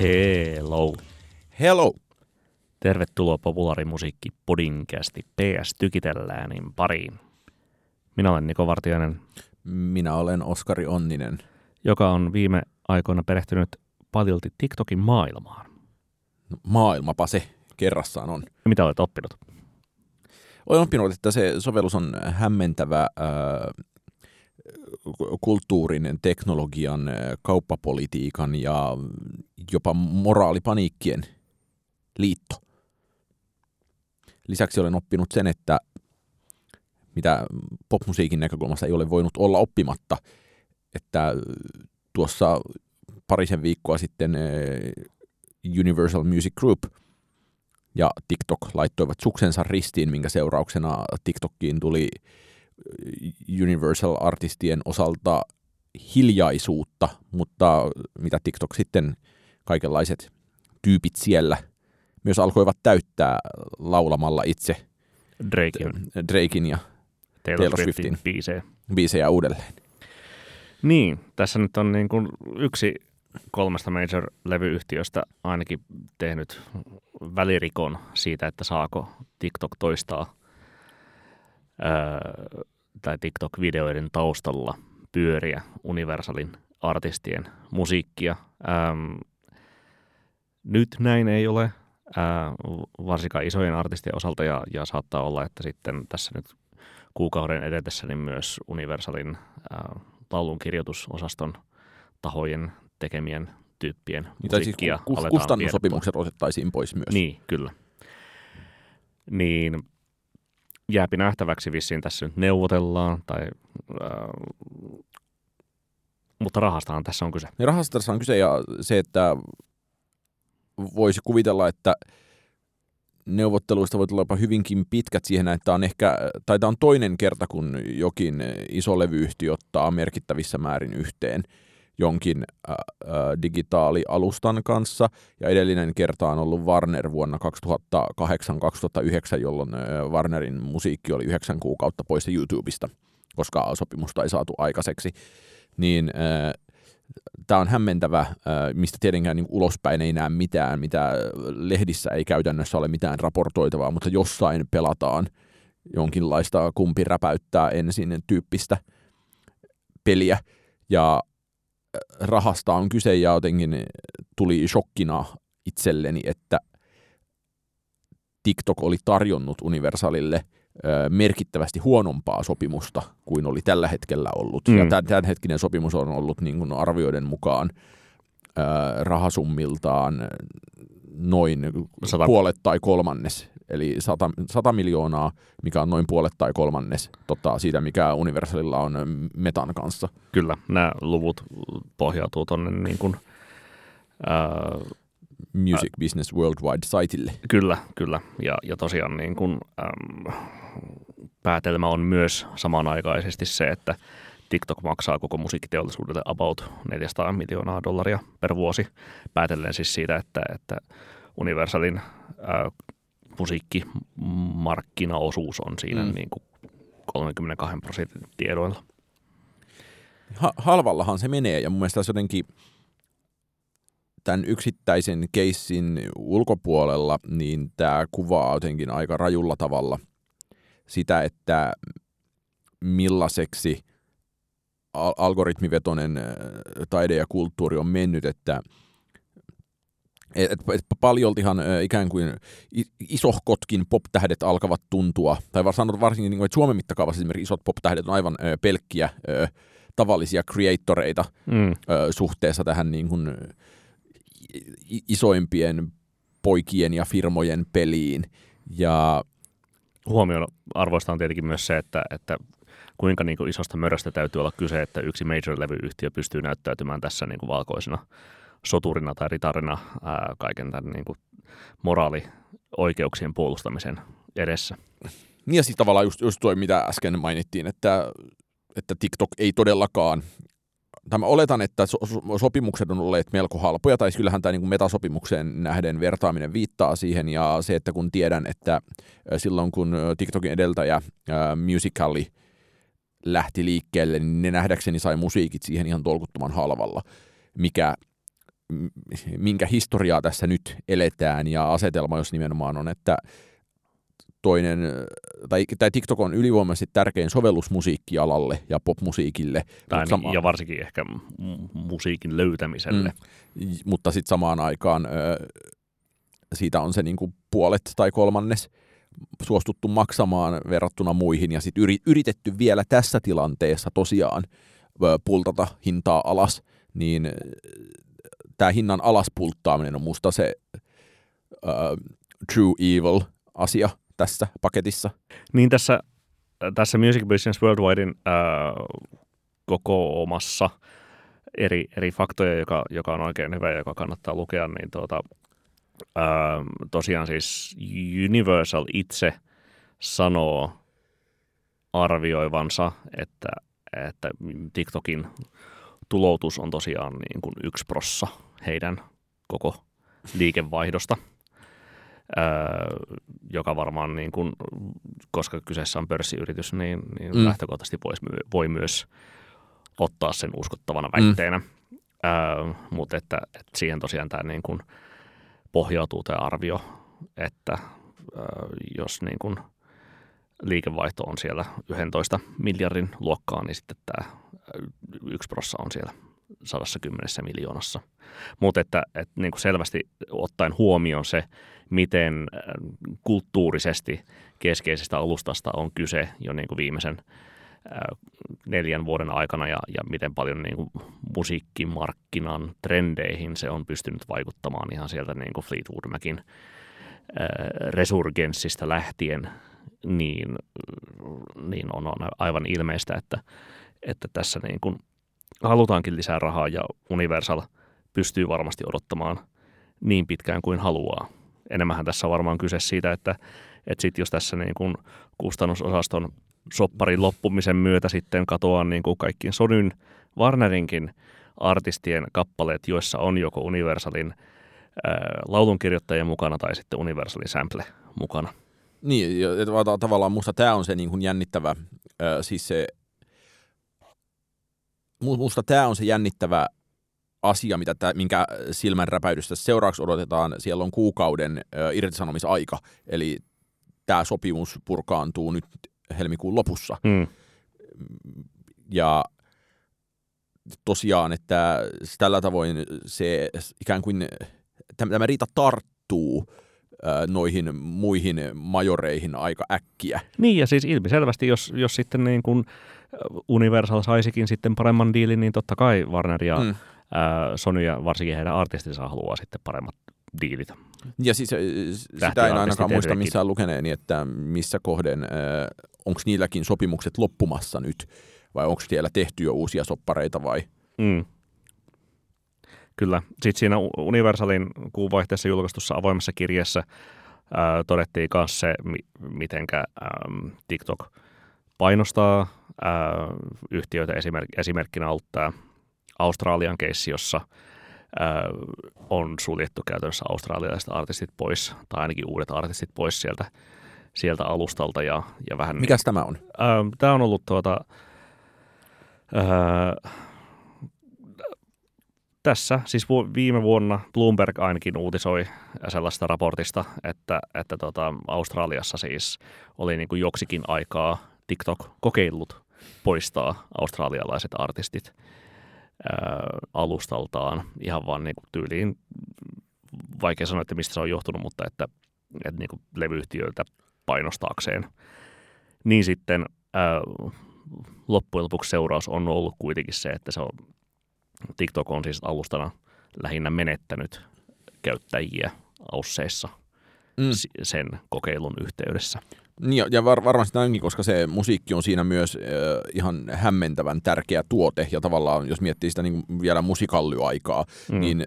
Hello. Hello. Tervetuloa populaarimusiikki podcasti PS Tykitelläänin pariin. Minä olen Niko Vartiainen. Minä olen Oskari Onninen. Joka on viime aikoina perehtynyt paljolti TikTokin maailmaan. No, maailmapa se kerrassaan on. Ja mitä olet oppinut? Olen oppinut, että se sovellus on hämmentävä kulttuurin, teknologian, kauppapolitiikan ja jopa moraalipaniikkien liitto. Lisäksi olen oppinut sen, että mitä popmusiikin näkökulmassa ei ole voinut olla oppimatta, että tuossa parisen viikkoa sitten Universal Music Group ja TikTok laittoivat suksensa ristiin, minkä seurauksena TikTokiin tuli Universal-artistien osalta hiljaisuutta, mutta mitä TikTok sitten, kaikenlaiset tyypit siellä myös alkoivat täyttää laulamalla itse Draken ja Taylor Swiftin biisejä uudelleen. Niin, tässä nyt on niin kuin yksi kolmesta major-levyyhtiöstä ainakin tehnyt välirikon siitä, että saako TikTok toistaa tai TikTok-videoiden taustalla pyöriä Universalin artistien musiikkia. Nyt näin ei ole, varsinkaan isojen artistien osalta, ja saattaa olla, että sitten tässä nyt kuukauden edetessä niin myös Universalin laulunkirjoitusosaston tahojen tekemien tyyppien musiikkia aletaan kustannussopimukset otettaisiin pois myös. Niin, kyllä. Niin jääpi nähtäväksi, vissiin tässä nyt neuvotellaan, mutta rahastahan tässä on kyse. Rahasta tässä on kyse, ja se, että voisi kuvitella, että neuvotteluista voi tulla jopa hyvinkin pitkät siihen, että tämä on toinen kerta, kun jokin iso levyyhtiö ottaa merkittävissä määrin yhteen jonkin digitaalialustan kanssa, ja edellinen kerta on ollut Warner vuonna 2008-2009, jolloin Warnerin musiikki oli 9 kuukautta pois YouTubesta, koska sopimusta ei saatu aikaiseksi, niin tämä on hämmentävä, mistä tietenkään niin ulospäin ei näe mitään, mitä lehdissä ei käytännössä ole mitään raportoitavaa, mutta jossain pelataan jonkinlaista kumpi räpäyttää ensin tyyppistä peliä, ja rahasta on kyse, ja jotenkin tuli shokkina itselleni, että TikTok oli tarjonnut Universalille merkittävästi huonompaa sopimusta kuin oli tällä hetkellä ollut. Ja tämänhetkinen sopimus on ollut niin kuin arvioiden mukaan rahasummiltaan noin 100. puolet tai kolmannes, eli 100 miljoonaa, mikä on noin puolet tai kolmannes siitä, mikä Universalilla on Metan kanssa. Kyllä, nämä luvut pohjautuu tuonne niin kuin Music Business Worldwide -saitille. Kyllä, kyllä. Ja tosiaan niin kuin, päätelmä on myös samanaikaisesti se, että TikTok maksaa koko musiikkiteollisuudelle about $400 miljoonaa per vuosi. Päätellen siis siitä, että Universalin musiikkimarkkinaosuus on siinä niin kuin 32% tiedoilla. Halvallahan se menee, ja mun mielestä se jotenkin tämän yksittäisen keissin ulkopuolella, niin tämä kuvaa jotenkin aika rajulla tavalla sitä, että millaiseksi algoritmivetoinen taide ja kulttuuri on mennyt, että paljoltihan ikään kuin isohkotkin pop-tähdet alkavat tuntua, tai varsinkin niin kuin, että Suomen mittakaavassa esimerkiksi isot pop-tähdet on aivan pelkkiä tavallisia creatoreita suhteessa tähän niin kuin isoimpien poikien ja firmojen peliin. Ja huomioon arvoista on tietenkin myös se, että kuinka niin kuin isosta möröstä täytyy olla kyse, että yksi major-levyyhtiö pystyy näyttäytymään tässä niin kuin valkoisena soturina tai ritarina kaiken tämän niin kuin moraalioikeuksien puolustamisen edessä. Niin, ja siis tavallaan just tuo, mitä äsken mainittiin, että TikTok ei todellakaan. Tämä oletan, että sopimukset on olleet melko halpoja, tai kyllähän tämä niin kuin metasopimukseen nähden vertaaminen viittaa siihen, ja se, että kun tiedän, että silloin kun TikTokin edeltäjä Musical.ly lähti liikkeelle, niin ne nähdäkseni sai musiikit siihen ihan tolkuttoman halvalla, mikä minkä historiaa tässä nyt eletään, ja asetelma, jos nimenomaan on, että toinen, tai TikTok on ylivoimaisesti tärkein sovellus musiikkialalle ja popmusiikille. Ja varsinkin ehkä musiikin löytämiselle. Mutta sitten samaan aikaan siitä on se niinku puolet tai kolmannes suostuttu maksamaan verrattuna muihin, ja sitten yritetty vielä tässä tilanteessa tosiaan pultata hintaa alas, niin tämä hinnan alaspulttaaminen on musta se true evil asia tässä paketissa. Niin tässä Music Business Worldwidein kokoomassa eri faktoja, joka on oikein hyvä ja joka kannattaa lukea, niin tosiaan siis Universal itse sanoo arvioivansa, että TikTokin tuloutus on tosiaan niin kuin 1% heidän koko liikevaihdosta, joka varmaan, niin kuin, koska kyseessä on pörssiyritys, niin lähtökohtaisesti voi myös ottaa sen uskottavana väitteenä. Mutta että siihen tosiaan tämä niin kuin pohjautuu tämä arvio, että jos niin kuin liikevaihto on siellä 11 miljardin luokkaa, niin sitten tämä 1% on siellä 110 miljoonassa. Mutta että niin kuin selvästi ottaen huomioon se, miten kulttuurisesti keskeisestä alustasta on kyse jo niin kuin viimeisen 4 vuoden aikana, ja miten paljon niin kuin musiikkimarkkinan trendeihin se on pystynyt vaikuttamaan ihan sieltä niin kuin Fleetwood Macin resurgenssista lähtien, niin on aivan ilmeistä, että tässä niin kuin halutaankin lisää rahaa, ja Universal pystyy varmasti odottamaan niin pitkään kuin haluaa. Enemmänhän tässä on varmaan kyse siitä, että sit jos tässä niin kuin kustannusosaston sopparin loppumisen myötä sitten katoaa niin kuin kaikkien Sonyn, Warnerinkin artistien kappaleet, joissa on joko Universalin laulunkirjoittajien mukana tai sitten Universalin sample mukana. Niin, ja tavallaan musta tämä on se niin kuin jännittävä, siis se musta tämä on se jännittävä asia, minkä silmänräpäydystä seuraavaksi odotetaan. Siellä on kuukauden irtisanomisaika, eli tämä sopimus purkaantuu nyt helmikuun lopussa. Ja tosiaan, että tällä tavoin se ikään kuin tämä riita tarttuu noihin muihin majoreihin aika äkkiä. Niin, ja siis ilmiselvästi, jos sitten niin kuin Universal saisikin sitten paremman diilin, niin totta kai Warner ja Sony ja varsinkin heidän artistinsa haluaa sitten paremmat diilit. Ja siis sitä en ainakaan muista missään lukeneeni, että missä kohden, onko niilläkin sopimukset loppumassa nyt, vai onko siellä tehty jo uusia soppareita vai? Kyllä. Sitten siinä Universalin kuunvaihteessa julkaistussa avoimessa kirjassa todettiin myös se, mitenkä TikTok painostaa yhtiöitä. Esimerkkinä ollut tämä Australian keissi, jossa on suljettu käytännössä australialaiset artistit pois, tai ainakin uudet artistit pois sieltä alustalta. Ja vähän mikäs tämä on? Tämä on ollut tässä, siis viime vuonna Bloomberg ainakin uutisoi sellaista raportista, että Australiassa siis oli niin kuin joksikin aikaa TikTok kokeillut poistaa australialaiset artistit alustaltaan. Ihan vaan niin kuin tyyliin, vaikea sanoa, että mistä se on johtunut, mutta että niin kuin levyyhtiöiltä painostaakseen. Niin sitten loppujen lopuksi seuraus on ollut kuitenkin se, että se on TikTok on siis alustana lähinnä menettänyt käyttäjiä ausseissa sen kokeilun yhteydessä. Ja varmasti näinkin, koska se musiikki on siinä myös ihan hämmentävän tärkeä tuote, ja tavallaan jos miettii sitä niin vielä Musical.ly-aikaa, niin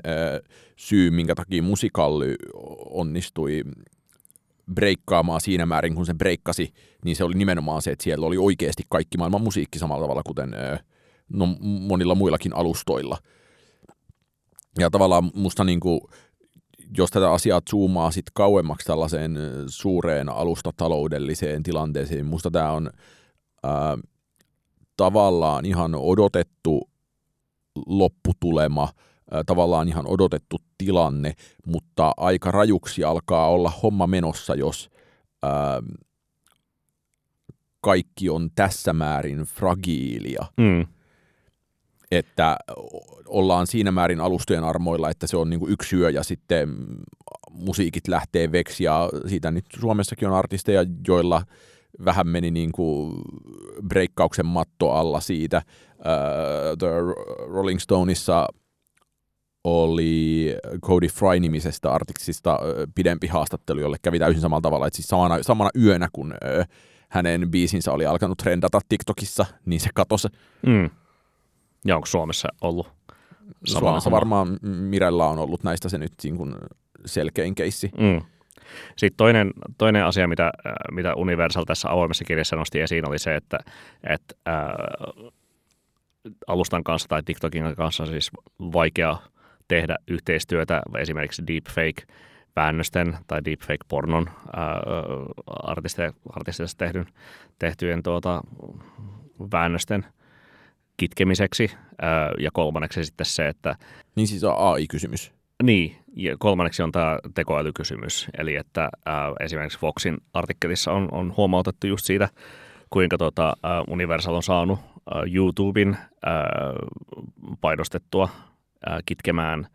syy, minkä takia Musical.ly onnistui breikkaamaan siinä määrin, kun se breikkasi, niin se oli nimenomaan se, että siellä oli oikeasti kaikki maailman musiikki samalla tavalla, kuten monilla muillakin alustoilla. Ja tavallaan musta niinku, jos tätä asiaa zoomaa sit kauemmaksi tällaiseen suureen alustataloudelliseen tilanteeseen, musta tämä on tavallaan ihan odotettu lopputulema tavallaan ihan odotettu tilanne, mutta aika rajuksi alkaa olla homma menossa, jos kaikki on tässä määrin fragiilia. Mm. Että ollaan siinä määrin alustojen armoilla, että se on niin kuin yksi yö ja sitten musiikit lähtee veksi ja siitä nyt Suomessakin on artisteja, joilla vähän meni niin kuin breikkauksen matto alla siitä. The Rolling Stonesissa oli Cody Fry-nimisestä artistista pidempi haastattelu, jolle kävi täysin samalla tavalla, että siis samana yönä, kun hänen biisinsä oli alkanut trendata TikTokissa, niin se katosi. Mm. Ja onko Suomessa ollut? Suomessa varmaan Mirella on ollut näistä se nyt selkein keissi. Mm. Sitten toinen asia, mitä Universal tässä avoimessa kirjassa nosti esiin, oli se, että alustan kanssa tai TikTokin kanssa siis vaikea tehdä yhteistyötä esimerkiksi deepfake-väännösten tai deepfake-pornon artisteista tehtyjen väännösten kitkemiseksi. Ja kolmanneksi sitten se, että... Niin siis on AI-kysymys. Niin, ja kolmanneksi on tämä tekoälykysymys. Eli että esimerkiksi Foxin artikkelissa on huomautettu just siitä, kuinka Universal on saanut YouTuben painostettua kitkemään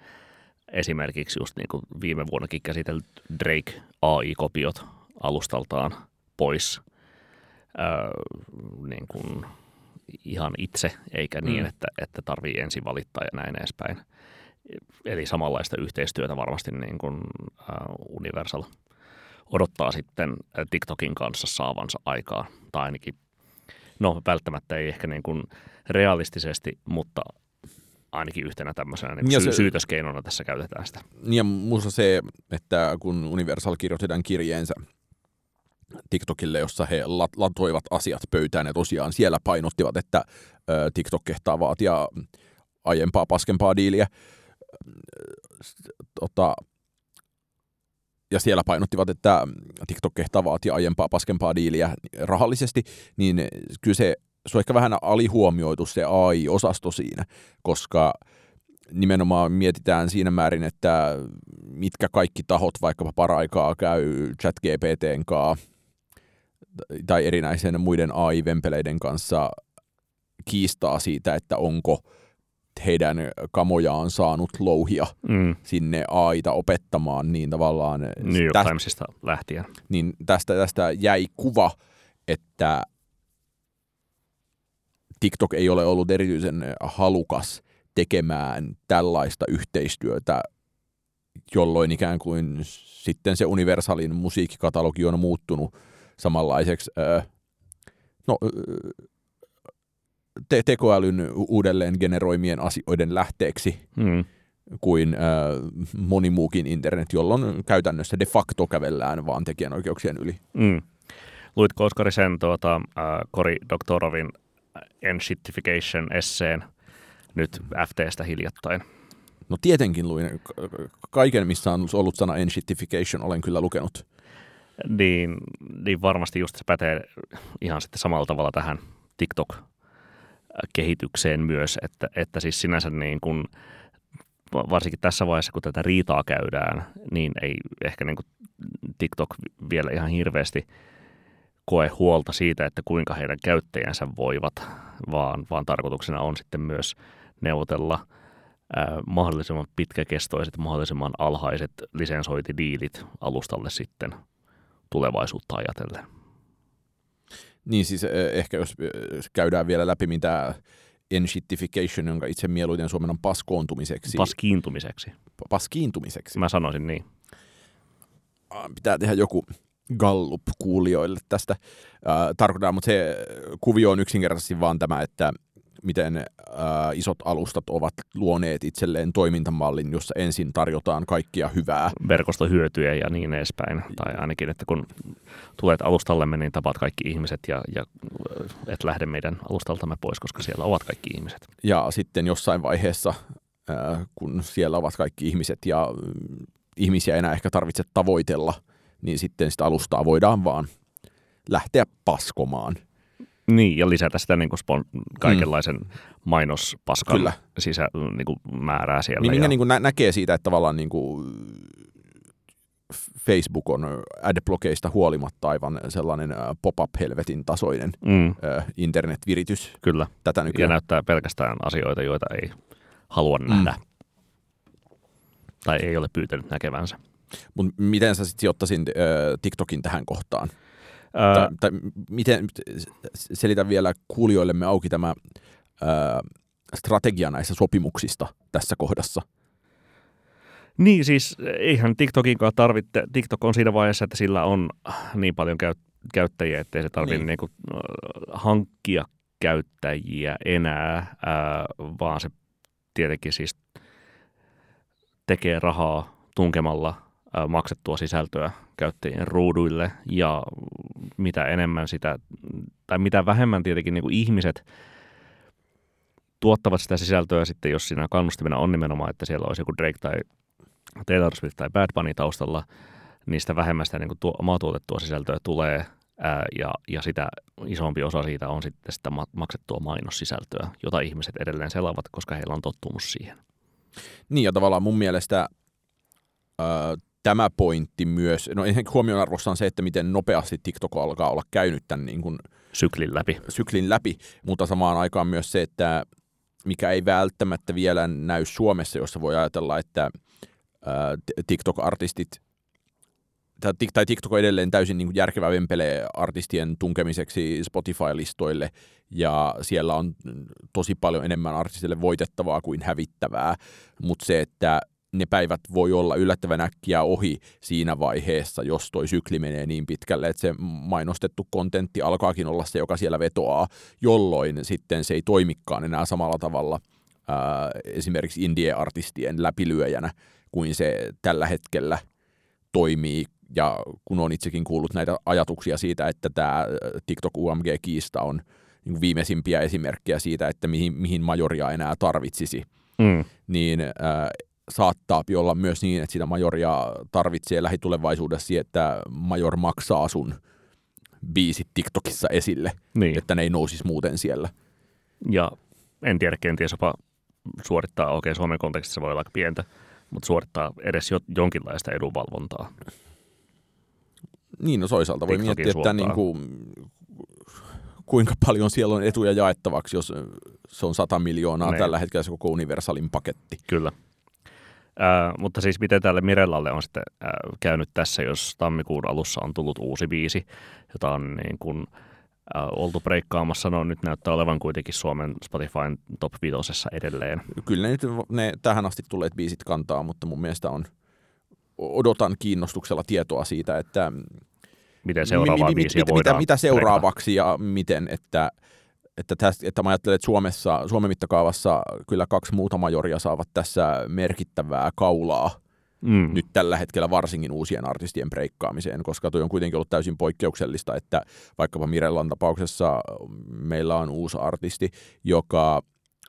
esimerkiksi just niin kuin viime vuonnakin käsitellyt Drake AI-kopiot alustaltaan pois niin kuin ihan itse, eikä niin, että tarvii ensin valittaa ja näin edespäin. Eli samanlaista yhteistyötä varmasti niin kuin Universal odottaa sitten TikTokin kanssa saavansa aikaa. Tai ainakin, no välttämättä ei ehkä niin kuin realistisesti, mutta ainakin yhtenä tämmöisenä niin syytöskeinona tässä käytetään sitä. Ja minusta se, että kun Universal kirjoitetaan kirjeensä TikTokille, jossa he latoivat asiat pöytään ja tosiaan siellä painottivat, että TikTok kehtaa vaatia aiempaa paskempaa diiliä. Ja siellä painottivat, että TikTok kehtaa vaatia aiempaa paskempaa diiliä rahallisesti, niin kyllä se on ehkä vähän alihuomioitu se AI-osasto siinä, koska nimenomaan mietitään siinä määrin, että mitkä kaikki tahot vaikkapa paraikaa käy ChatGPT:n kanssa tai erinäisen muiden AI-vempeleiden kanssa kiistaa siitä, että onko heidän kamojaan saanut louhia sinne AI:ta opettamaan, niin tavallaan... New York Timesista lähtien. Niin tästä jäi kuva, että TikTok ei ole ollut erityisen halukas tekemään tällaista yhteistyötä, jolloin ikään kuin sitten se Universalin musiikkikatalogi on muuttunut samanlaiseksi tekoälyn uudelleen generoimien asioiden lähteeksi kuin moni muukin internet, jolloin käytännössä de facto kävellään vaan tekijänoikeuksien yli. Mm. Luitko, Oskari, sen Cory Doctorowin Enshittification-esseen nyt FT:stä hiljattain? No tietenkin luin. Kaiken, missä on ollut sana enshittification, olen kyllä lukenut. Niin varmasti just se pätee ihan sitten samalla tavalla tähän TikTok-kehitykseen myös, että siis sinänsä niin kuin varsinkin tässä vaiheessa, kun tätä riitaa käydään, niin ei ehkä niin kuin TikTok vielä ihan hirveästi koe huolta siitä, että kuinka heidän käyttäjänsä voivat, vaan tarkoituksena on sitten myös neuvotella mahdollisimman pitkäkestoiset, mahdollisimman alhaiset lisensointidiilit alustalle sitten tulevaisuutta ajatellen. Niin siis ehkä jos käydään vielä läpi mitä enshittification, jonka itse mieluiten suomen on paskoontumiseksi. Paskiintumiseksi. Paskiintumiseksi. Mä sanoisin niin. Pitää tehdä joku gallup kuulijoille tästä. Tarkoitan, mutta se kuvio on yksinkertaisesti vaan tämä, että miten isot alustat ovat luoneet itselleen toimintamallin, jossa ensin tarjotaan kaikkia hyvää. Verkostohyötyjä ja niin edespäin. Tai ainakin, että kun tulet alustallemme, niin tapaat kaikki ihmiset ja et lähde meidän alustaltamme pois, koska siellä ovat kaikki ihmiset. Ja sitten jossain vaiheessa, kun siellä ovat kaikki ihmiset ja ihmisiä enää ehkä tarvitse tavoitella, niin sitten sitä alustaa voidaan vaan lähteä paskomaan. Niin, ja lisätä sitä niin kuin kaikenlaisen mainospaskan niin määrää siellä. Niin, minkä niin kuin näkee siitä, että tavallaan niin kuin Facebook on adblockeista huolimatta aivan sellainen pop-up-helvetin tasoinen internetviritys. Kyllä, tätä nykyään. Ja näyttää pelkästään asioita, joita ei halua nähdä tai ei ole pyytänyt näkevänsä. Mut miten sä sitten sijoittaisin TikTokin tähän kohtaan? Tai miten, selitän vielä kuulijoillemme auki tämä strategia näissä sopimuksista tässä kohdassa. Niin siis eihän TikTokinkaan tarvitse, TikTok on siinä vaiheessa, että sillä on niin paljon käyttäjiä, ettei se tarvitse niin hankkia käyttäjiä enää, vaan se tietenkin siis tekee rahaa tunkemalla maksettua sisältöä käyttäjien ruuduille, ja mitä enemmän sitä, tai mitä vähemmän tietenkin niin kuin ihmiset tuottavat sitä sisältöä sitten, jos siinä kannustimena on nimenomaan, että siellä olisi joku Drake tai Taylor Swift tai Bad Bunny taustalla, niin sitä vähemmän sitä niin kuin omaa tuotettua sisältöä tulee, ja sitä isompi osa siitä on sitten sitä maksettua mainossisältöä, jota ihmiset edelleen selaavat, koska heillä on tottumus siihen. Niin, ja tavallaan mun mielestä tämä pointti myös, no huomionarvossa on se, että miten nopeasti TikTok alkaa olla käynyt tämän niin kuin syklin läpi, mutta samaan aikaan myös se, että mikä ei välttämättä vielä näy Suomessa, jossa voi ajatella, että TikTok-artistit, tai TikTok on edelleen täysin niin kuin järkevä vempelee artistien tunkemiseksi Spotify-listoille, ja siellä on tosi paljon enemmän artistille voitettavaa kuin hävittävää, mutta se, että ne päivät voi olla yllättävän äkkiä ohi siinä vaiheessa, jos toi sykli menee niin pitkälle, että se mainostettu kontentti alkaakin olla se, joka siellä vetoaa, jolloin sitten se ei toimikaan enää samalla tavalla esimerkiksi indie-artistien läpilyöjänä kuin se tällä hetkellä toimii. Ja kun on itsekin kuullut näitä ajatuksia siitä, että tämä TikTok UMG-kiista on niin viimeisimpiä esimerkkejä siitä, että mihin majoria enää tarvitsisi, niin saattaa olla myös niin, että sitä majoria tarvitsee lähitulevaisuudessa siihen, että major maksaa sun biisit TikTokissa esille, niin että ne ei nousisi muuten siellä. Ja en tiedä, kenties jopa suorittaa, okei, Suomen kontekstissa voi olla aika pientä, mutta suorittaa edes jonkinlaista edunvalvontaa. Niin, no toisaalta voi TikTokin miettiä, että niin kuin, kuinka paljon siellä on etuja jaettavaksi, jos se on 100 miljoonaa tällä hetkellä se koko Universalin paketti. Kyllä. Mutta siis miten tälle Mirellalle on sitten käynyt tässä, jos tammikuun alussa on tullut uusi biisi, jota on niin kuin oltu breikkaamassa, no nyt näyttää olevan kuitenkin Suomen Spotifyn top 5 edelleen. Kyllä nyt ne tähän asti tulleet biisit kantaa, mutta mun mielestä odotan kiinnostuksella tietoa siitä, että miten seuraavaa biisiä voidaan mitä seuraavaksi breikata. Ja miten, että mä ajattelen, että Suomen mittakaavassa kyllä 2 muuta majoria saavat tässä merkittävää kaulaa nyt tällä hetkellä varsinkin uusien artistien breikkaamiseen, koska toi on kuitenkin ollut täysin poikkeuksellista, että vaikkapa Mirellan tapauksessa meillä on uusi artisti, joka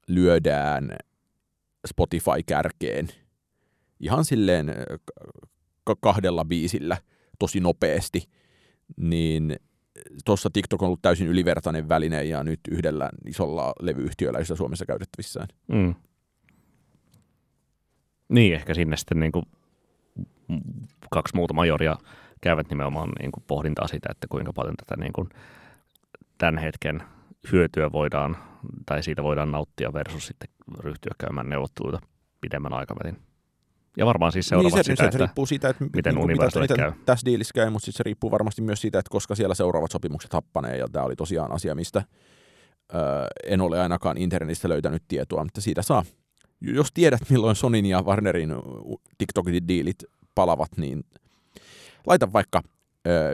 lyödään Spotify-kärkeen ihan silleen 2 biisillä tosi nopeasti, niin tuossa TikTok on ollut täysin ylivertainen väline ja nyt yhdellä isolla levyyhtiöllä, jossa Suomessa käytettävissään. Niin, ehkä sinne sitten niin kuin 2 muuta majoria käyvät nimenomaan niin kuin pohdintaa sitä, että kuinka paljon tätä niin kuin tämän hetken hyötyä voidaan, tai siitä voidaan nauttia versus sitten ryhtyä käymään neuvotteluita pidemmän aikavälin. Ja varmaan siis seuraavaksi niin se riippuu siitä, että miten Universalille käy. Tässä diilissä käy, mutta siis se riippuu varmasti myös siitä, että koska siellä seuraavat sopimukset happanee, ja tämä oli tosiaan asia, mistä en ole ainakaan internetistä löytänyt tietoa, mutta siitä saa. Jos tiedät, milloin Sonyn ja Warnerin TikTok-diilit palavat, niin laita vaikka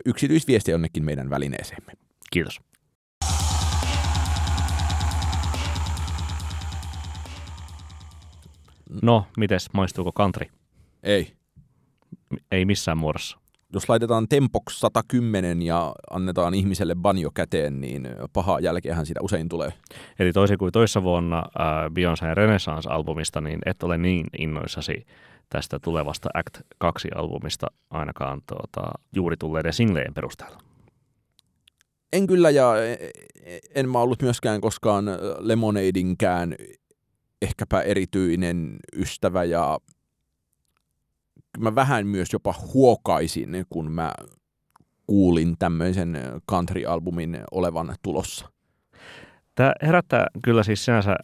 yksityisviesti jonnekin meidän välineeseemme. Kiitos. No, mites? Maistuuko country? Ei. Ei missään muodossa. Jos laitetaan tempoksi 110 ja annetaan ihmiselle banjo käteen, niin pahaa jälkeenhän sitä usein tulee. Eli toisin kuin toissa vuonna Beyoncé ja Renaissance-albumista, niin et ole niin innoissasi tästä tulevasta Act 2-albumista ainakaan juuri tulleiden singleen perusteella. En kyllä, ja en mä ollut myöskään koskaan Lemonadeinkään ehkäpä erityinen ystävä, ja mä vähän myös jopa huokaisin, kun mä kuulin tämmöisen country-albumin olevan tulossa. Tämä herättää kyllä siis sinänsä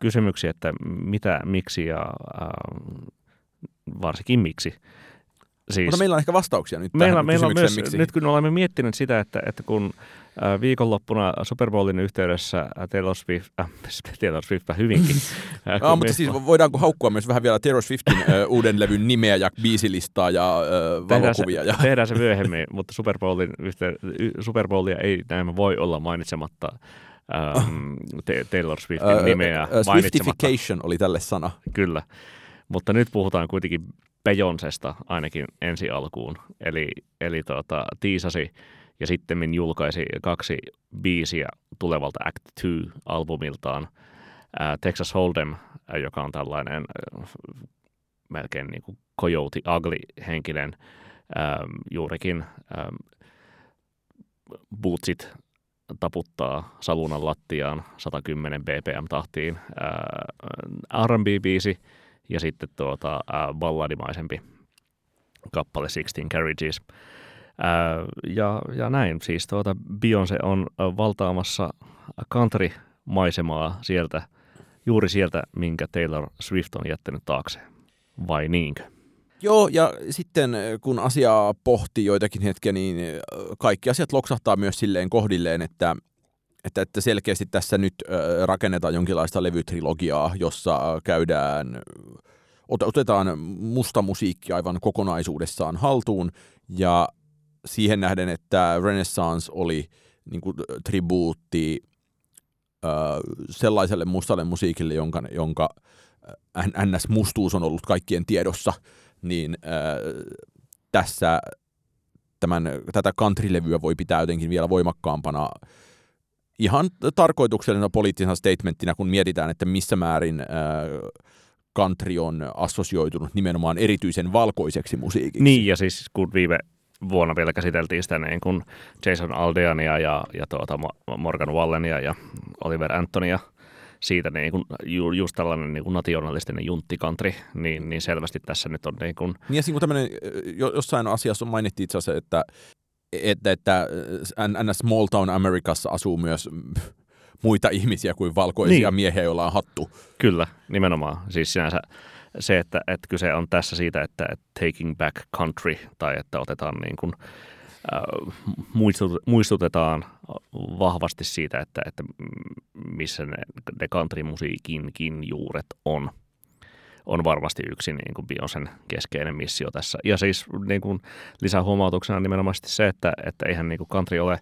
kysymyksiä, että mitä, miksi ja varsinkin miksi. Siis, mutta meillä on ehkä vastauksia nyt tähän kysymykseen, miksi. Nyt kun olemme miettineet sitä, että kun viikonloppuna Super Bowlin yhteydessä Taylor Swift hyvinkin. Mutta siis voidaanko haukkua myös vähän vielä Taylor Swiftin uuden levyn nimeä ja biisilistaa ja valokuvia? Tehdään se myöhemmin, mutta Super Bowlia ei näin voi olla mainitsematta. Taylor Swiftin nimeä mainitsematta. Swiftification oli tälle sana. Kyllä, mutta nyt puhutaan kuitenkin Beyoncesta ainakin ensi alkuun, eli tiisasi ja sittemmin julkaisi 2 biisiä tulevalta Act 2-albumiltaan. Texas Hold'em, joka on tällainen melkein niin kuin Coyote Ugly-henkinen juurikin bootsit taputtaa salunan lattiaan 110 bpm-tahtiin R&B-biisi, ja sitten balladimaisempi kappale 16 Carriages. Ja näin, siis Beyoncé on valtaamassa country-maisemaa sieltä, juuri sieltä, minkä Taylor Swift on jättänyt taakse, vai niinkö? Joo, ja sitten kun asiaa pohtii joitakin hetkiä, niin kaikki asiat loksahtaa myös silleen kohdilleen, että selkeästi tässä nyt rakennetaan jonkinlaista levytrilogiaa, jossa otetaan musta musiikki aivan kokonaisuudessaan haltuun, ja siihen nähden, että Renaissance oli niin kuin tribuutti sellaiselle mustalle musiikille, jonka NS-mustuus on ollut kaikkien tiedossa, niin tässä tätä countrylevyä voi pitää jotenkin vielä voimakkaampana ihan tarkoituksellisena poliittisena statementtina, kun mietitään, että missä määrin country on assosioitunut nimenomaan erityisen valkoiseksi musiikiksi. Niin, ja siis kun viime vuonna vielä käsiteltiin sitä niin kuin Jason Aldeania ja Morgan Wallenia ja Oliver Anthonyä, siitä niin kun, just tällainen niin kun nationalistinen juntti-country, niin selvästi tässä nyt on niin kuin... Niin, ja siinä kun tämmöinen, jossain asiassa mainittiin itse asiassa, että small town Amerikassa asuu myös muita ihmisiä kuin valkoisia miehiä, joilla on hattu. Kyllä, nimenomaan. Siis sinänsä se, että kyse on tässä siitä, että taking back country, tai että otetaan niin kuin, muistutetaan vahvasti siitä, että missä ne country-musiikinkin juuret on varmasti yksi niin kuin Beyoncén keskeinen missio tässä. Ja siis niin kuin lisähuomautuksena nimenomaan se, että eihän niin kuin country ole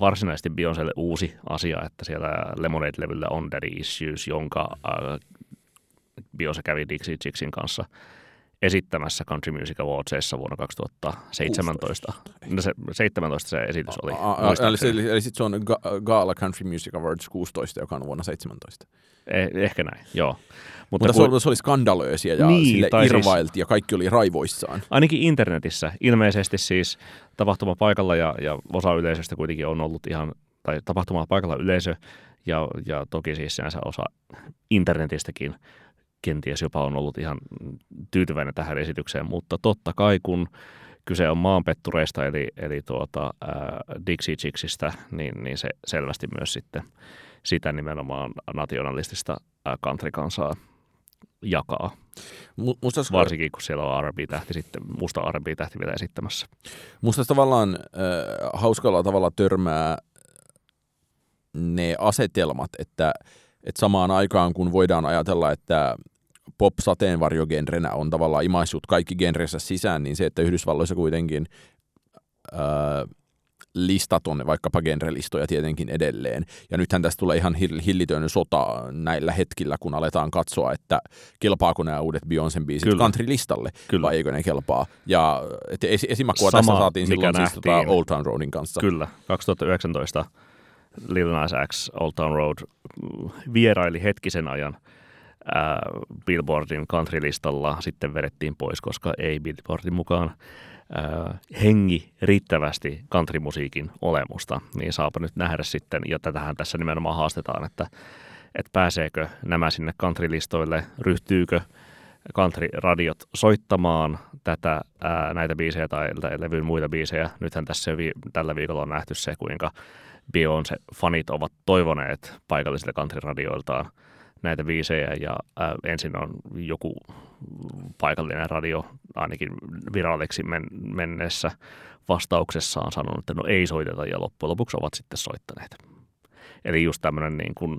varsinaisesti Beyoncélle uusi asia, että siellä Lemonade-levyllä on Daddy Issues, jonka Beyoncé kävi Dixie Chicksin kanssa esittämässä Country Music Awardsissa vuonna 2017. 17 se esitys oli. Eli sitten se on Gala Country Music Awards 16, joka on vuonna 17. Ehkä näin, joo. Mutta se oli skandalöisiä ja niin, sille irvailti ja kaikki oli raivoissaan. Ainakin internetissä. Ilmeisesti siis tapahtumapaikalla ja osa yleisöstä kuitenkin on ollut ihan, tai tapahtumapaikalla yleisö ja toki siis sinänsä osa internetistäkin kenties jopa on ollut ihan tyytyväinen tähän esitykseen, mutta totta kai kun kyse on maanpettureista eli Dixie Chicksistä, niin se selvästi myös sitten sitä nimenomaan nationalistista countrykansaa jakaa. Varsinkin kun siellä on R&B-tähti sitten, musta R&B-tähti vielä esittämässä. Musta tavallaan hauskalla tavalla törmää ne asetelmat, että samaan aikaan, kun voidaan ajatella, että pop-sateenvarjogenrenä on tavallaan imaissut kaikki genrensä sisään, niin se, että Yhdysvalloissa kuitenkin listat on vaikkapa genrelistoja tietenkin edelleen. Ja nythän tästä tulee ihan hillitön sota näillä hetkillä, kun aletaan katsoa, että kelpaako nämä uudet Beyoncén biisit countrylistalle, vai eikö ne kelpaa. Ja esimakua tässä saatiin silloin siis Old Town Roadin kanssa. Kyllä, 2019 Lil Nas X Old Town Road vieraili hetkisen ajan Billboardin countrylistalla, sitten vedettiin pois, koska ei Billboardin mukaan hengi riittävästi countrymusiikin olemusta, niin saapa nyt nähdä sitten, ja tätähän tässä nimenomaan haastetaan, että pääseekö nämä sinne countrylistoille, ryhtyykö countryradiot soittamaan tätä, näitä biisejä tai levyn muita biisejä. Nythän tässä tällä viikolla on nähty se, kuinka Beyoncé-fanit ovat toivoneet paikallisilta countryradioiltaan näitä biisejä, ja ensin on joku paikallinen radio ainakin viralliksi mennessä vastauksessaan sanonut, että no ei soiteta, ja loppujen lopuksi ovat sitten soittaneet. Eli just tämmöinen niin kuin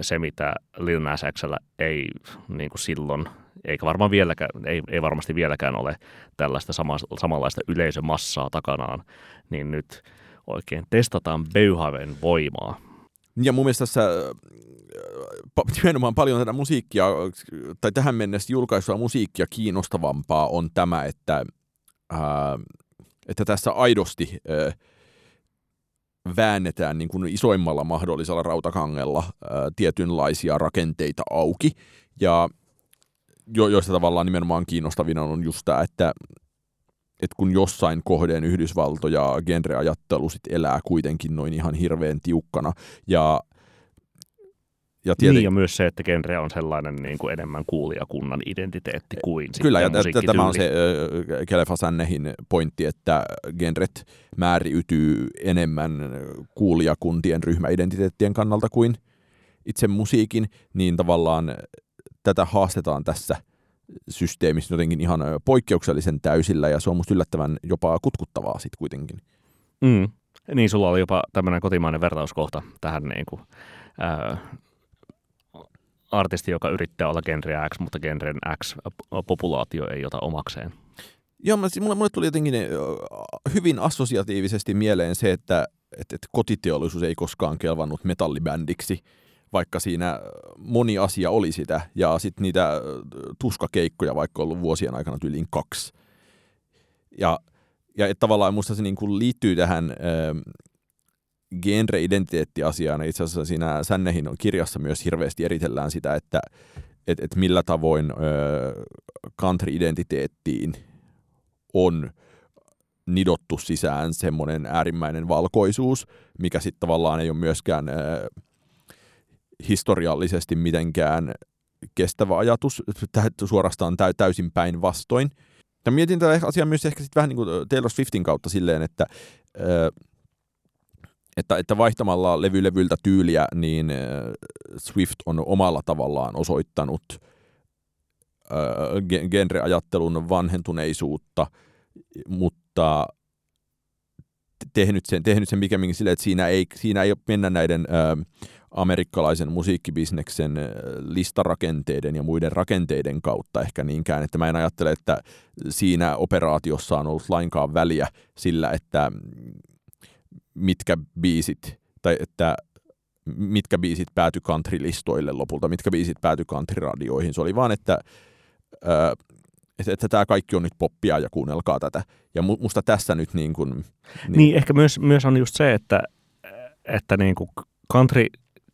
se, mitä Lil Nas X:llä ei niin kuin silloin, eikä varmaan vieläkään, ei varmasti vieläkään ole tällaista samanlaista yleisömassaa takanaan, niin nyt oikein testataan Beethoven voimaa. Ja mun mielestä tässä nimenomaan paljon tätä musiikkia, tai tähän mennessä julkaisua musiikkia kiinnostavampaa on tämä, että tässä aidosti väännetään niin kuin isoimmalla mahdollisella rautakangella tietynlaisia rakenteita auki, ja joista tavallaan nimenomaan kiinnostavina on just tämä, että kun jossain kohdeen Yhdysvalto- ja genreajattelu sit elää kuitenkin noin ihan hirveän tiukkana. Ja niin, ja myös se, että genre on sellainen niin kuin enemmän kuulijakunnan identiteetti kuin kyllä, sitten musiikkityyli. Kyllä, ja tämä on se Kelefa Sannehin pointti, että genret määriytyy enemmän kuulijakuntien ryhmäidentiteettien kannalta kuin itse musiikin, niin tavallaan tätä haastetaan tässä systeemissä jotenkin ihan poikkeuksellisen täysillä, ja se on musta yllättävän jopa kutkuttavaa sitten kuitenkin. Mm. Niin, sulla oli jopa tämmöinen kotimainen vertauskohta tähän niin kuin, artisti, joka yrittää olla genreä X, mutta genren X-populaatio ei ota omakseen. Joo, mulle tuli jotenkin hyvin assosiatiivisesti mieleen se, että kotiteollisuus ei koskaan kelvannut metallibändiksi, vaikka siinä moni asia oli sitä, ja sitten niitä tuskakeikkoja vaikka ollut vuosien aikana tyyliin 2. Ja että tavallaan musta se niin kuin liittyy tähän genre-identiteettiasiaan. Itse asiassa siinä Sannehin kirjassa myös hirveästi eritellään sitä, että millä tavoin country-identiteettiin on nidottu sisään semmoinen äärimmäinen valkoisuus, mikä sitten tavallaan ei ole myöskään historiallisesti mitenkään kestävä ajatus, suorastaan täysin päinvastoin. Mietin tätä asiaa myös ehkä sit vähän niin kuin Taylor Swiftin kautta silleen, että vaihtamalla levyltä tyyliä, niin Swift on omalla tavallaan osoittanut genreajattelun vanhentuneisuutta, mutta tehnyt sen pikemminkin silleen, että siinä ei mennä näiden amerikkalaisen musiikkibisneksen listarakenteiden ja muiden rakenteiden kautta ehkä niinkään, että mä en ajattele, että siinä operaatiossa on ollut lainkaan väliä sillä, että mitkä biisit, tai että mitkä biisit päätyi countrylistoille lopulta, mitkä biisit päätyi countryradioihin. Se oli vaan, että tämä kaikki on nyt poppia ja kuunnelkaa tätä. Ja musta tässä nyt niin kuin Niin ehkä myös on just se, että niin kuin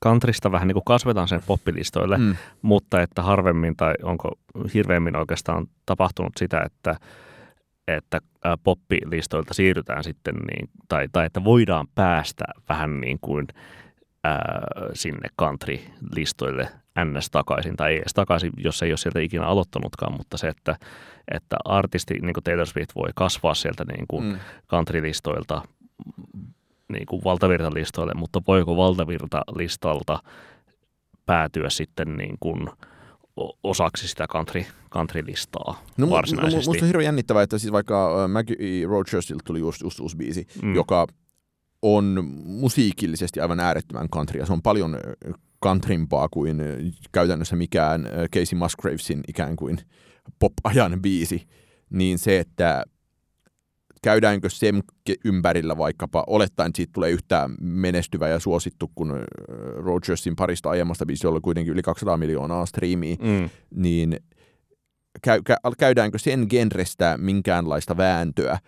countrysta vähän niin kuin kasvetaan sen poppilistoille, mutta että harvemmin tai onko hirveämmin oikeastaan tapahtunut sitä, että poppilistoilta siirrytään sitten, niin, tai että voidaan päästä vähän niin kuin sinne countrylistoille ns. Takaisin, tai ei edes takaisin, jos ei ole sieltä ikinä aloittanutkaan, mutta se, että artisti, niin kuin Taylor Swift, voi kasvaa sieltä niin kuin countrylistoilta niin kuin valtavirtalistoille, mutta voiko valtavirtalistalta päätyä sitten niin kuin osaksi sitä countrylistaa varsinaisesti? No, musta on hirveän jännittävää, että siis vaikka Maggie Rogersilta tuli just uusi biisi, joka on musiikillisesti aivan äärettömän countrya. Se on paljon countrympaa kuin käytännössä mikään Casey Musgravesin ikään kuin pop-ajan biisi, niin se, että käydäänkö sen ympärillä vaikkapa, olettaen, että siitä tulee yhtään menestyvä ja suosittu, kun Rogersin parista aiemmasta biisistä oli kuitenkin yli 200 miljoonaa striimiä, niin käydäänkö sen genrestä minkäänlaista vääntöä?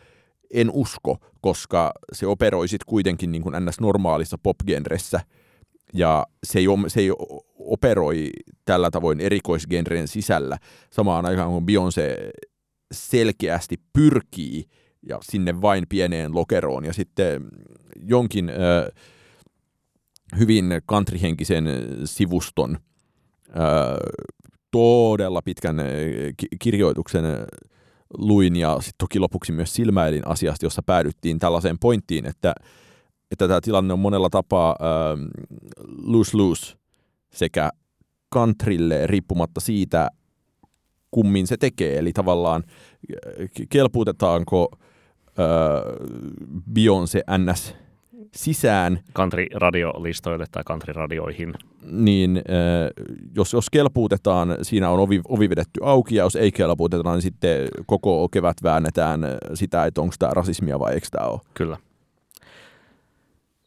En usko, koska se operoi sitten kuitenkin niin kuin ns. Normaalissa pop-genressä, ja se ei operoi tällä tavoin erikoisgenren sisällä, samaan aikaan kun Beyoncé selkeästi pyrkii ja sinne vain pieneen lokeroon ja sitten jonkin hyvin countryhenkisen sivuston todella pitkän kirjoituksen luin ja sitten toki lopuksi myös silmäilin asiasta, jossa päädyttiin tällaiseen pointtiin, että tämä tilanne on monella tapaa lose-lose sekä countrylle riippumatta siitä, kummin se tekee. Eli tavallaan kelpuutetaanko Beyoncé NS sisään country-radiolistoille tai country-radioihin. Niin, jos kelpuutetaan, siinä on ovi vedetty auki, ja jos ei kelpuuteta, niin sitten koko kevät väännetään sitä, että onko tämä rasismia vai eikö tämä ole. Kyllä.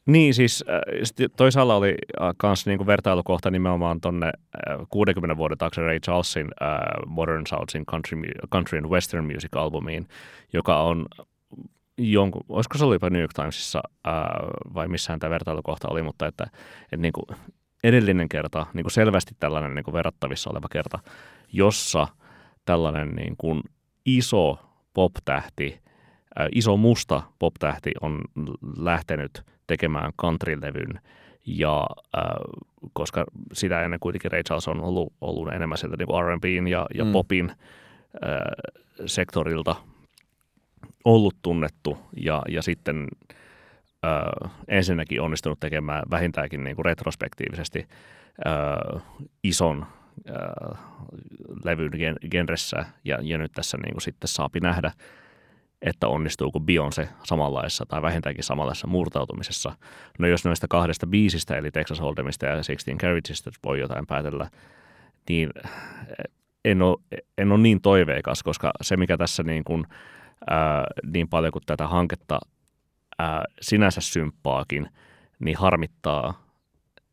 Niin, siis toisaalla oli myös niinku vertailukohta nimenomaan tuonne 60 vuoden taakse Ray Charlesin Modern Soundsin Country and Western Music-albumiin, joka on jonkun, olisiko se olipa New York Timesissa vai missään tämä vertailukohta oli, mutta että niinku edellinen kerta, niinku selvästi tällainen niinku verrattavissa oleva kerta, jossa tällainen niinku iso pop-tähti, iso musta pop-tähti on lähtenyt tekemään countrylevyn, ja koska sitä ennen kuitenkin Ray Charles on ollut enemmän sieltä niin R&B:n ja popin sektorilta ollut tunnettu, ja sitten ensinnäkin onnistunut tekemään vähintäänkin niin kuin retrospektiivisesti ison levyn genressä, ja nyt tässä niin kuin sitten saapi nähdä, että onnistuuko Beyoncé samanlaisessa tai vähintäänkin samanlaisessa murtautumisessa. No jos noista kahdesta biisistä, eli Texas Hold'emista ja Sixteen Carriagesista voi jotain päätellä, niin en ole niin toiveikas, koska se mikä tässä niin kuin, niin paljon kuin tätä hanketta sinänsä symppaakin, niin harmittaa,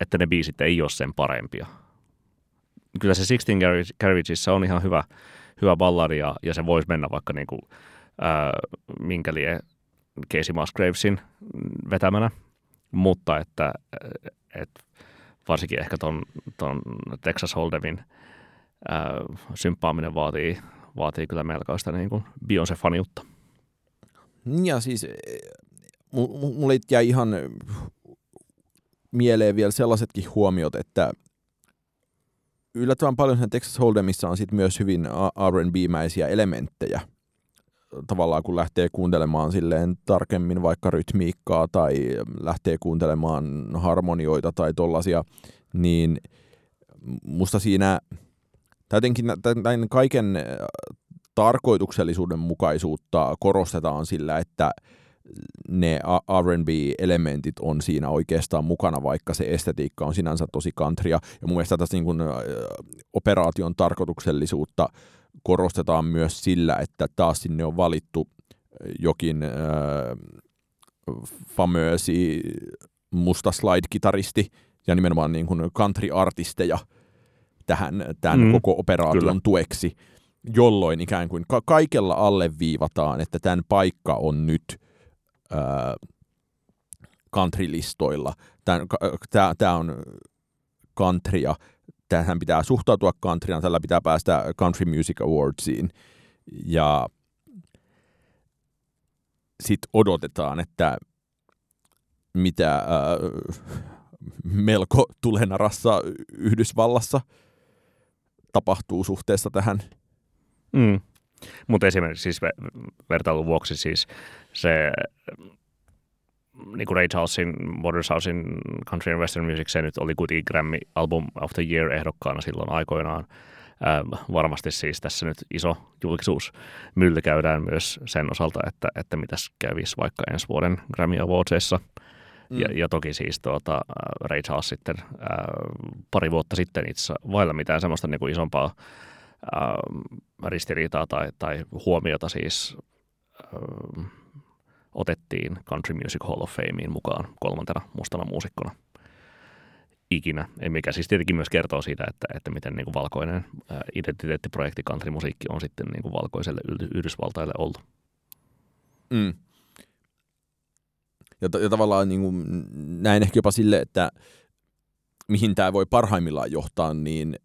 että ne biisit ei ole sen parempia. Kyllä se Sixteen Carriagesissa on ihan hyvä balladi, ja se voisi mennä vaikka niin kuin minkä lie Casey Musgravesin vetämänä, mutta että varsinkin ehkä ton Texas Hold'emin symppaaminen vaatii kyllä melkoista niin kuin Beyoncé-faniutta. Ja siis mulle jäi ihan mieleen vielä sellaisetkin huomiot, että yllättävän paljon Texas Hold'emissa on sit myös hyvin R&B-mäisiä elementtejä. Tavallaan kun lähtee kuuntelemaan silleen tarkemmin vaikka rytmiikkaa tai lähtee kuuntelemaan harmonioita tai tollaisia, niin musta siinä jotenkin tämän kaiken tarkoituksellisuuden mukaisuutta korostetaan sillä, että ne R&B-elementit on siinä oikeastaan mukana, vaikka se estetiikka on sinänsä tosi countrya. Ja mun mielestä tässä niin kuin operaation tarkoituksellisuutta korostetaan myös sillä, että taas sinne on valittu jokin famöösi musta slide-kitaristi ja nimenomaan niin kuin country-artisteja tämän koko operaation kyllä tueksi, jolloin ikään kuin kaikella alleviivataan, että tämän paikka on nyt country-listoilla. Tämä on countrya. Tähän pitää suhtautua countryna, tällä pitää päästä Country Music Awardsiin. Ja sitten odotetaan, että mitä melko tulenarassa Yhdysvallassa tapahtuu suhteessa tähän. Mm. Mutta esimerkiksi siis vertailun vuoksi siis se niin kuin Ray Charlesin Modern Soundsin Country and Western Music, se nyt oli kuitenkin Grammy Album of the Year -ehdokkaana silloin aikoinaan. Varmasti siis tässä nyt iso julkisuusmylly käydään myös sen osalta, että mitäs kävisi vaikka ensi vuoden Grammy Awardsissa. Ja toki siis Ray Charles sitten pari vuotta sitten itse vailla mitään semmoista niin kuin isompaa ristiriitaa tai huomiota siis otettiin Country Music Hall of Fameen mukaan kolmantena mustana muusikkona ikinä, mikä siis tietenkin myös kertoo siitä, että miten niin kuin valkoinen identiteettiprojekti countrymusiikki on sitten niin kuin valkoiselle Yhdysvaltaille ollut. Mm. Ja tavallaan niin kuin näin ehkä jopa sille, että mihin tämä voi parhaimmillaan johtaa, niin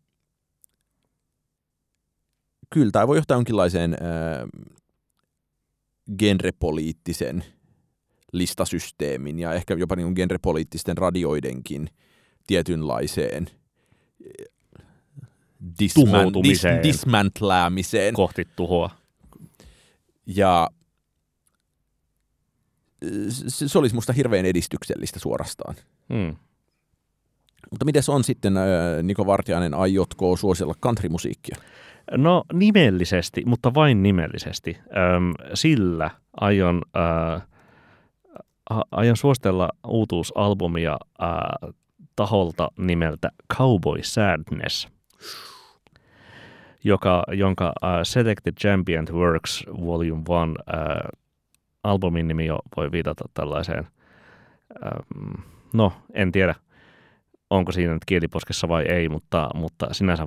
kyllä tämä voi johtaa jonkinlaiseen genrepoliittisen listasysteemin ja ehkä jopa niin kuin genrepoliittisten radioidenkin tietynlaiseen dismantläämiseen. Kohti tuhoa. Ja se olisi musta hirveän edistyksellistä suorastaan. Hmm. Mutta mites on sitten, Niko Vartiainen, aiotko suosilla countrymusiikkia? No nimellisesti, mutta vain nimellisesti. Sillä aion suositella uutuusalbumia taholta nimeltä Cowboy Sadness, jonka Selected Ambient Works Volume 1 albumin nimi jo voi viitata tällaiseen, no en tiedä onko siinä nyt kieliposkessa vai ei, mutta sinänsä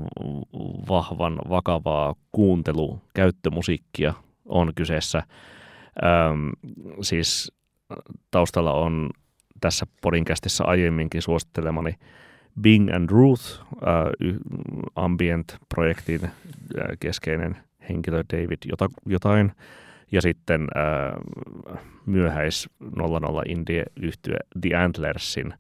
vahvan, vakavaa kuuntelukäyttömusiikkia on kyseessä. Siis taustalla on tässä podcastissa aiemminkin suosittelemani Bing & Ruth, Ambient-projektin keskeinen henkilö David jotain, ja sitten myöhäis 00 indie-yhtye The Antlersin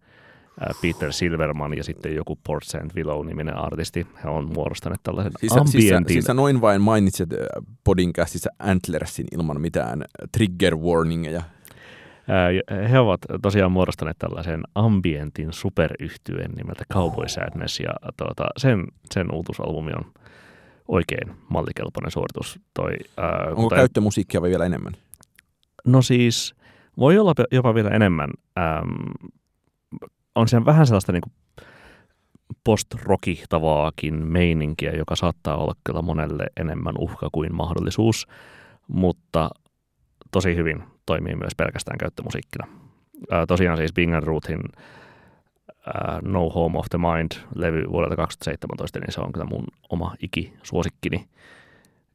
Peter Silverman ja sitten joku Port St. Willow-niminen artisti. He on muodostaneet tällaisen ambientin. Siis sä noin vain mainitset podcastissa Antlersin ilman mitään trigger warningeja. He ovat tosiaan muodostaneet tällaisen ambientin superyhtyeen nimeltä Cowboy Sadness, ja sen uutuusalbumi on oikein mallikelpoinen suoritus. Onko käyttömusiikkia vai vielä enemmän? No siis, voi olla jopa vielä enemmän. On siinä vähän sellaista niin kuin post-rokihtavaakin meininkiä, joka saattaa olla kyllä monelle enemmän uhka kuin mahdollisuus, mutta tosi hyvin toimii myös pelkästään käyttömusiikkina. Tosiaan siis Bing & Ruthin No Home of the Mind-levy vuodelta 2017, niin se on kyllä mun oma ikisuosikkini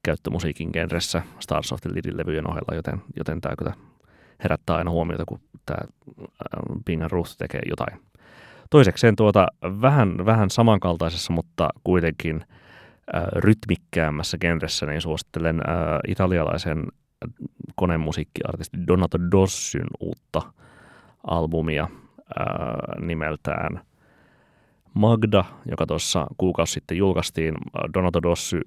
käyttömusiikin genressä Stars of the Lidin levyjen ohella, joten tämä kyllä herättää aina huomiota, kun tämä Bing & Ruth tekee jotain. Toisekseen vähän samankaltaisessa, mutta kuitenkin rytmikkäämmässä genressä, niin suosittelen italialaisen konemusiikkiartisti Donato Dossyn uutta albumia nimeltään Magda, joka tuossa kuukausi sitten julkaistiin. Donato Dossy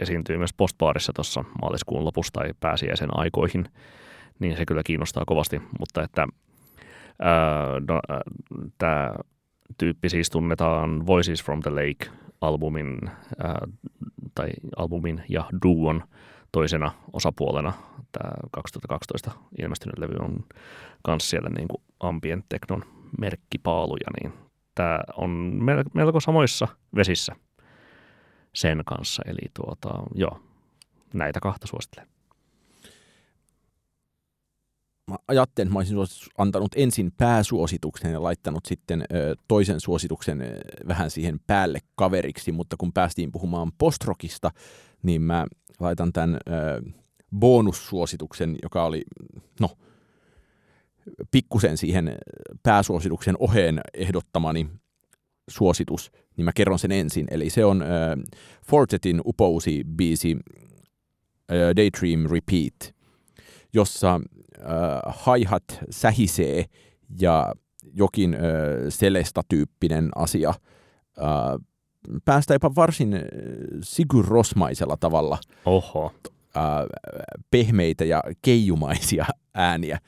esiintyi myös Postbaarissa tuossa maaliskuun lopussa tai pääsiäisen aikoihin, niin se kyllä kiinnostaa kovasti, mutta että tämä tyyppi siis tunnetaan Voices from the Lake-albumin tai albumin ja duon toisena osapuolena. Tämä 2012 ilmestynyt levy on myös siellä niin kuin ambient teknon merkkipaaluja, niin tämä on melko samoissa vesissä sen kanssa, eli joo, näitä kahta suosittelen. Mä ajattelin, että mä olisin antanut ensin pääsuosituksen ja laittanut sitten toisen suosituksen vähän siihen päälle kaveriksi, mutta kun päästiin puhumaan postrokista, niin mä laitan tämän bonussuosituksen, joka oli pikkusen siihen pääsuosituksen oheen ehdottamani suositus, niin mä kerron sen ensin. Eli se on Four Tetin upousi biisi Daydream Repeat, jossa hi-hat sähisee ja jokin Celesta-tyyppinen asia päästään jopa varsin Sigur Rosmaisella tavalla. Oho. Pehmeitä ja keijumaisia ääniä.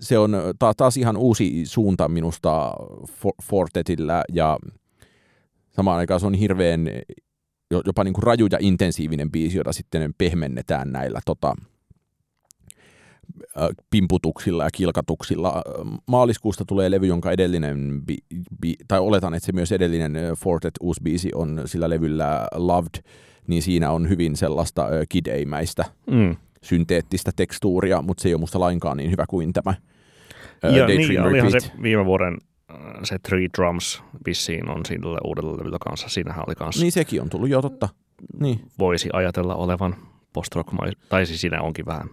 Se on taas ihan uusi suunta minusta Four Tetillä ja samaan aikaan se on hirveän jopa niin kuin raju ja intensiivinen biisi, jota sitten pehmennetään näillä pimputuksilla ja kilkatuksilla. Maaliskuusta tulee levy, jonka edellinen, tai oletan, että se myös edellinen Four Tet uusi biisi on sillä levyllä Loved, niin siinä on hyvin sellaista kideimäistä, synteettistä tekstuuria, mutta se ei ole musta lainkaan niin hyvä kuin tämä Daydream Repeat. Olihan se viime vuoden se Three Drums vissiin on sillä uudella levyllä kanssa. Siinähän oli kanssa. Niin sekin on tullut jo totta. Niin. Voisi ajatella olevan post-rock, tai siis siinä onkin vähän.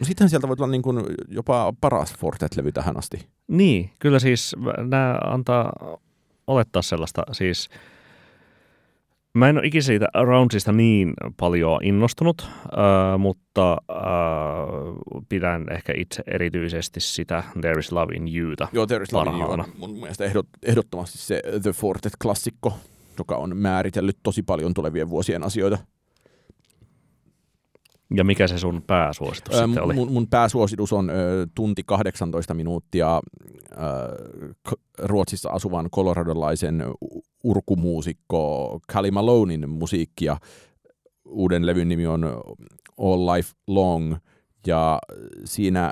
No sittenhän sieltä voi tulla niin kuin jopa paras Four Tet-levy tähän asti. Niin, kyllä siis nämä antaa olettaa sellaista, siis Mä en ole ikinä siitä Roundsista niin paljon innostunut, mutta pidän ehkä itse erityisesti sitä There is Love in Youta. Joo, There is Love in You on mun mielestä ehdottomasti se The Four Tet -klassikko, joka on määritellyt tosi paljon tulevien vuosien asioita. Ja mikä se sun pääsuositus sitten oli? Mun pääsuositus on tunti 18 minuuttia Ruotsissa asuvan koloradolaisen urkumuusikko Kali Malonen musiikkia. Uuden levyn nimi on All Life Long, ja siinä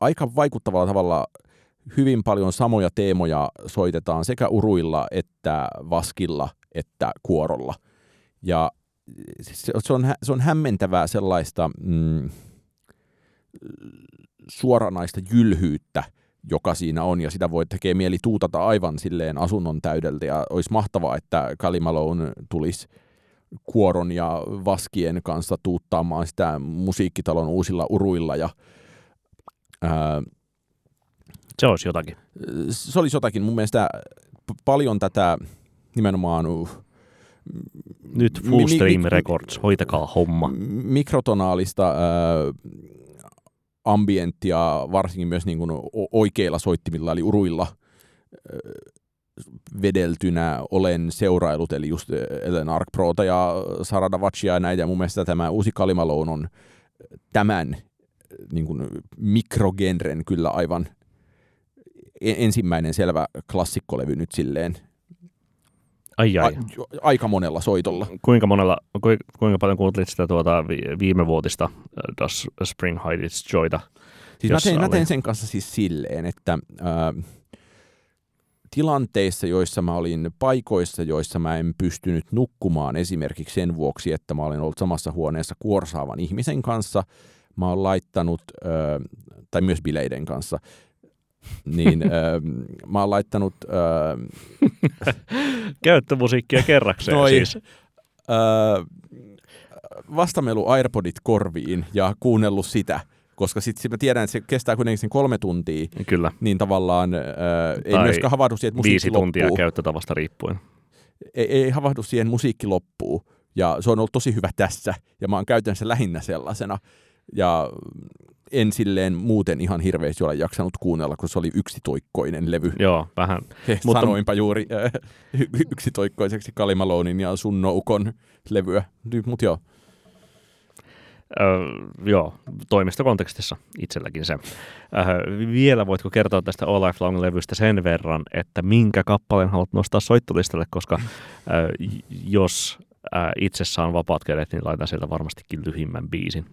aika vaikuttavalla tavalla hyvin paljon samoja teemoja soitetaan sekä uruilla että vaskilla että kuorolla. Ja se on hämmentävää sellaista suoranaista jylhyyttä, joka siinä on, ja sitä voi tekee mieli tuutata aivan silleen asunnon täydeltä, ja olisi mahtavaa, että Kali Malone tulisi kuoron ja vaskien kanssa tuuttaamaan sitä musiikkitalon uusilla uruilla. Ja, se olisi jotakin. Se olisi jotakin. Mun mielestä paljon tätä nimenomaan... Nyt Full Stream Records, hoitakaa homma. Mikrotonaalista ambienttia, varsinkin myös niin kuin oikeilla soittimilla, eli uruilla vedeltynä olen seurailut, eli just Ellen Arcprota ja Sara Davacia ja näitä. Mun mielestä tämä uusi Kali Malone on tämän niin kuin mikrogenren kyllä aivan ensimmäinen selvä klassikkolevy nyt silleen. Ai. Aika monella soitolla. Kuinka paljon kuuntelit sitä viimevuotista Das Spring Hide Its Joyta? Siis mä tein sen kanssa siis silleen, että tilanteissa, joissa mä olin paikoissa, joissa mä en pystynyt nukkumaan esimerkiksi sen vuoksi, että mä olin ollut samassa huoneessa kuorsaavan ihmisen kanssa, mä oon laittanut, tai myös bileiden kanssa, niin mä oon laittanut... Käyttömusiikkia kerrakseen siis. Vastamelu AirPodit korviin ja kuunnellut sitä, koska sitten mä tiedän, että se kestää kuitenkin sen 3 tuntia. Kyllä. Niin tavallaan ei myöskään havahdu siihen, että musiikki 5 tuntia loppuu. Käyttötavasta riippuen. Ei havahdu siihen, musiikki loppuu. Ja se on ollut tosi hyvä tässä. Ja mä oon käytännössä lähinnä sellaisena. Ja... En silleen muuten ihan hirveästi ole jaksanut kuunnella, kun se oli yksitoikkoinen levy. Joo, vähän. Mutta... Sanoinpa juuri yksitoikkoiseksi Kali Malonen ja sun noukon levyä. Mut joo. Joo, toimistokontekstissa itselläkin se. Vielä voitko kertoa tästä All Life Long-levystä sen verran, että minkä kappaleen haluat nostaa soittolistalle, koska jos itse saan vapaat kädet, niin laitan sieltä varmastikin lyhimmän biisin.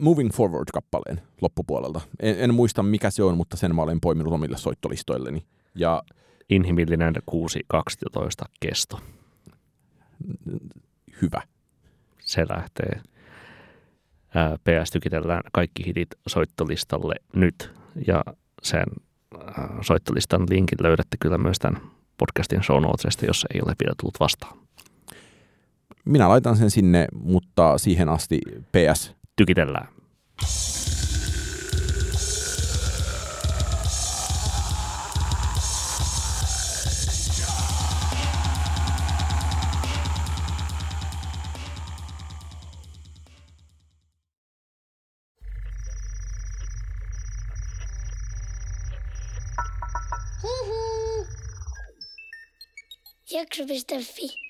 Moving Forward-kappaleen loppupuolelta. En muista, mikä se on, mutta sen mä olen poiminut omille soittolistoilleni. Ja inhimillinen 6.12 kesto. Hyvä. Se lähtee. PS tykitellään kaikki hitit soittolistalle nyt. Ja sen soittolistan linkin löydätte kyllä myös tämän podcastin show notesista, jos ei ole vielä tullut vastaan. Minä laitan sen sinne, mutta siihen asti PS. Tykitellään. Hihi. Jakso.fi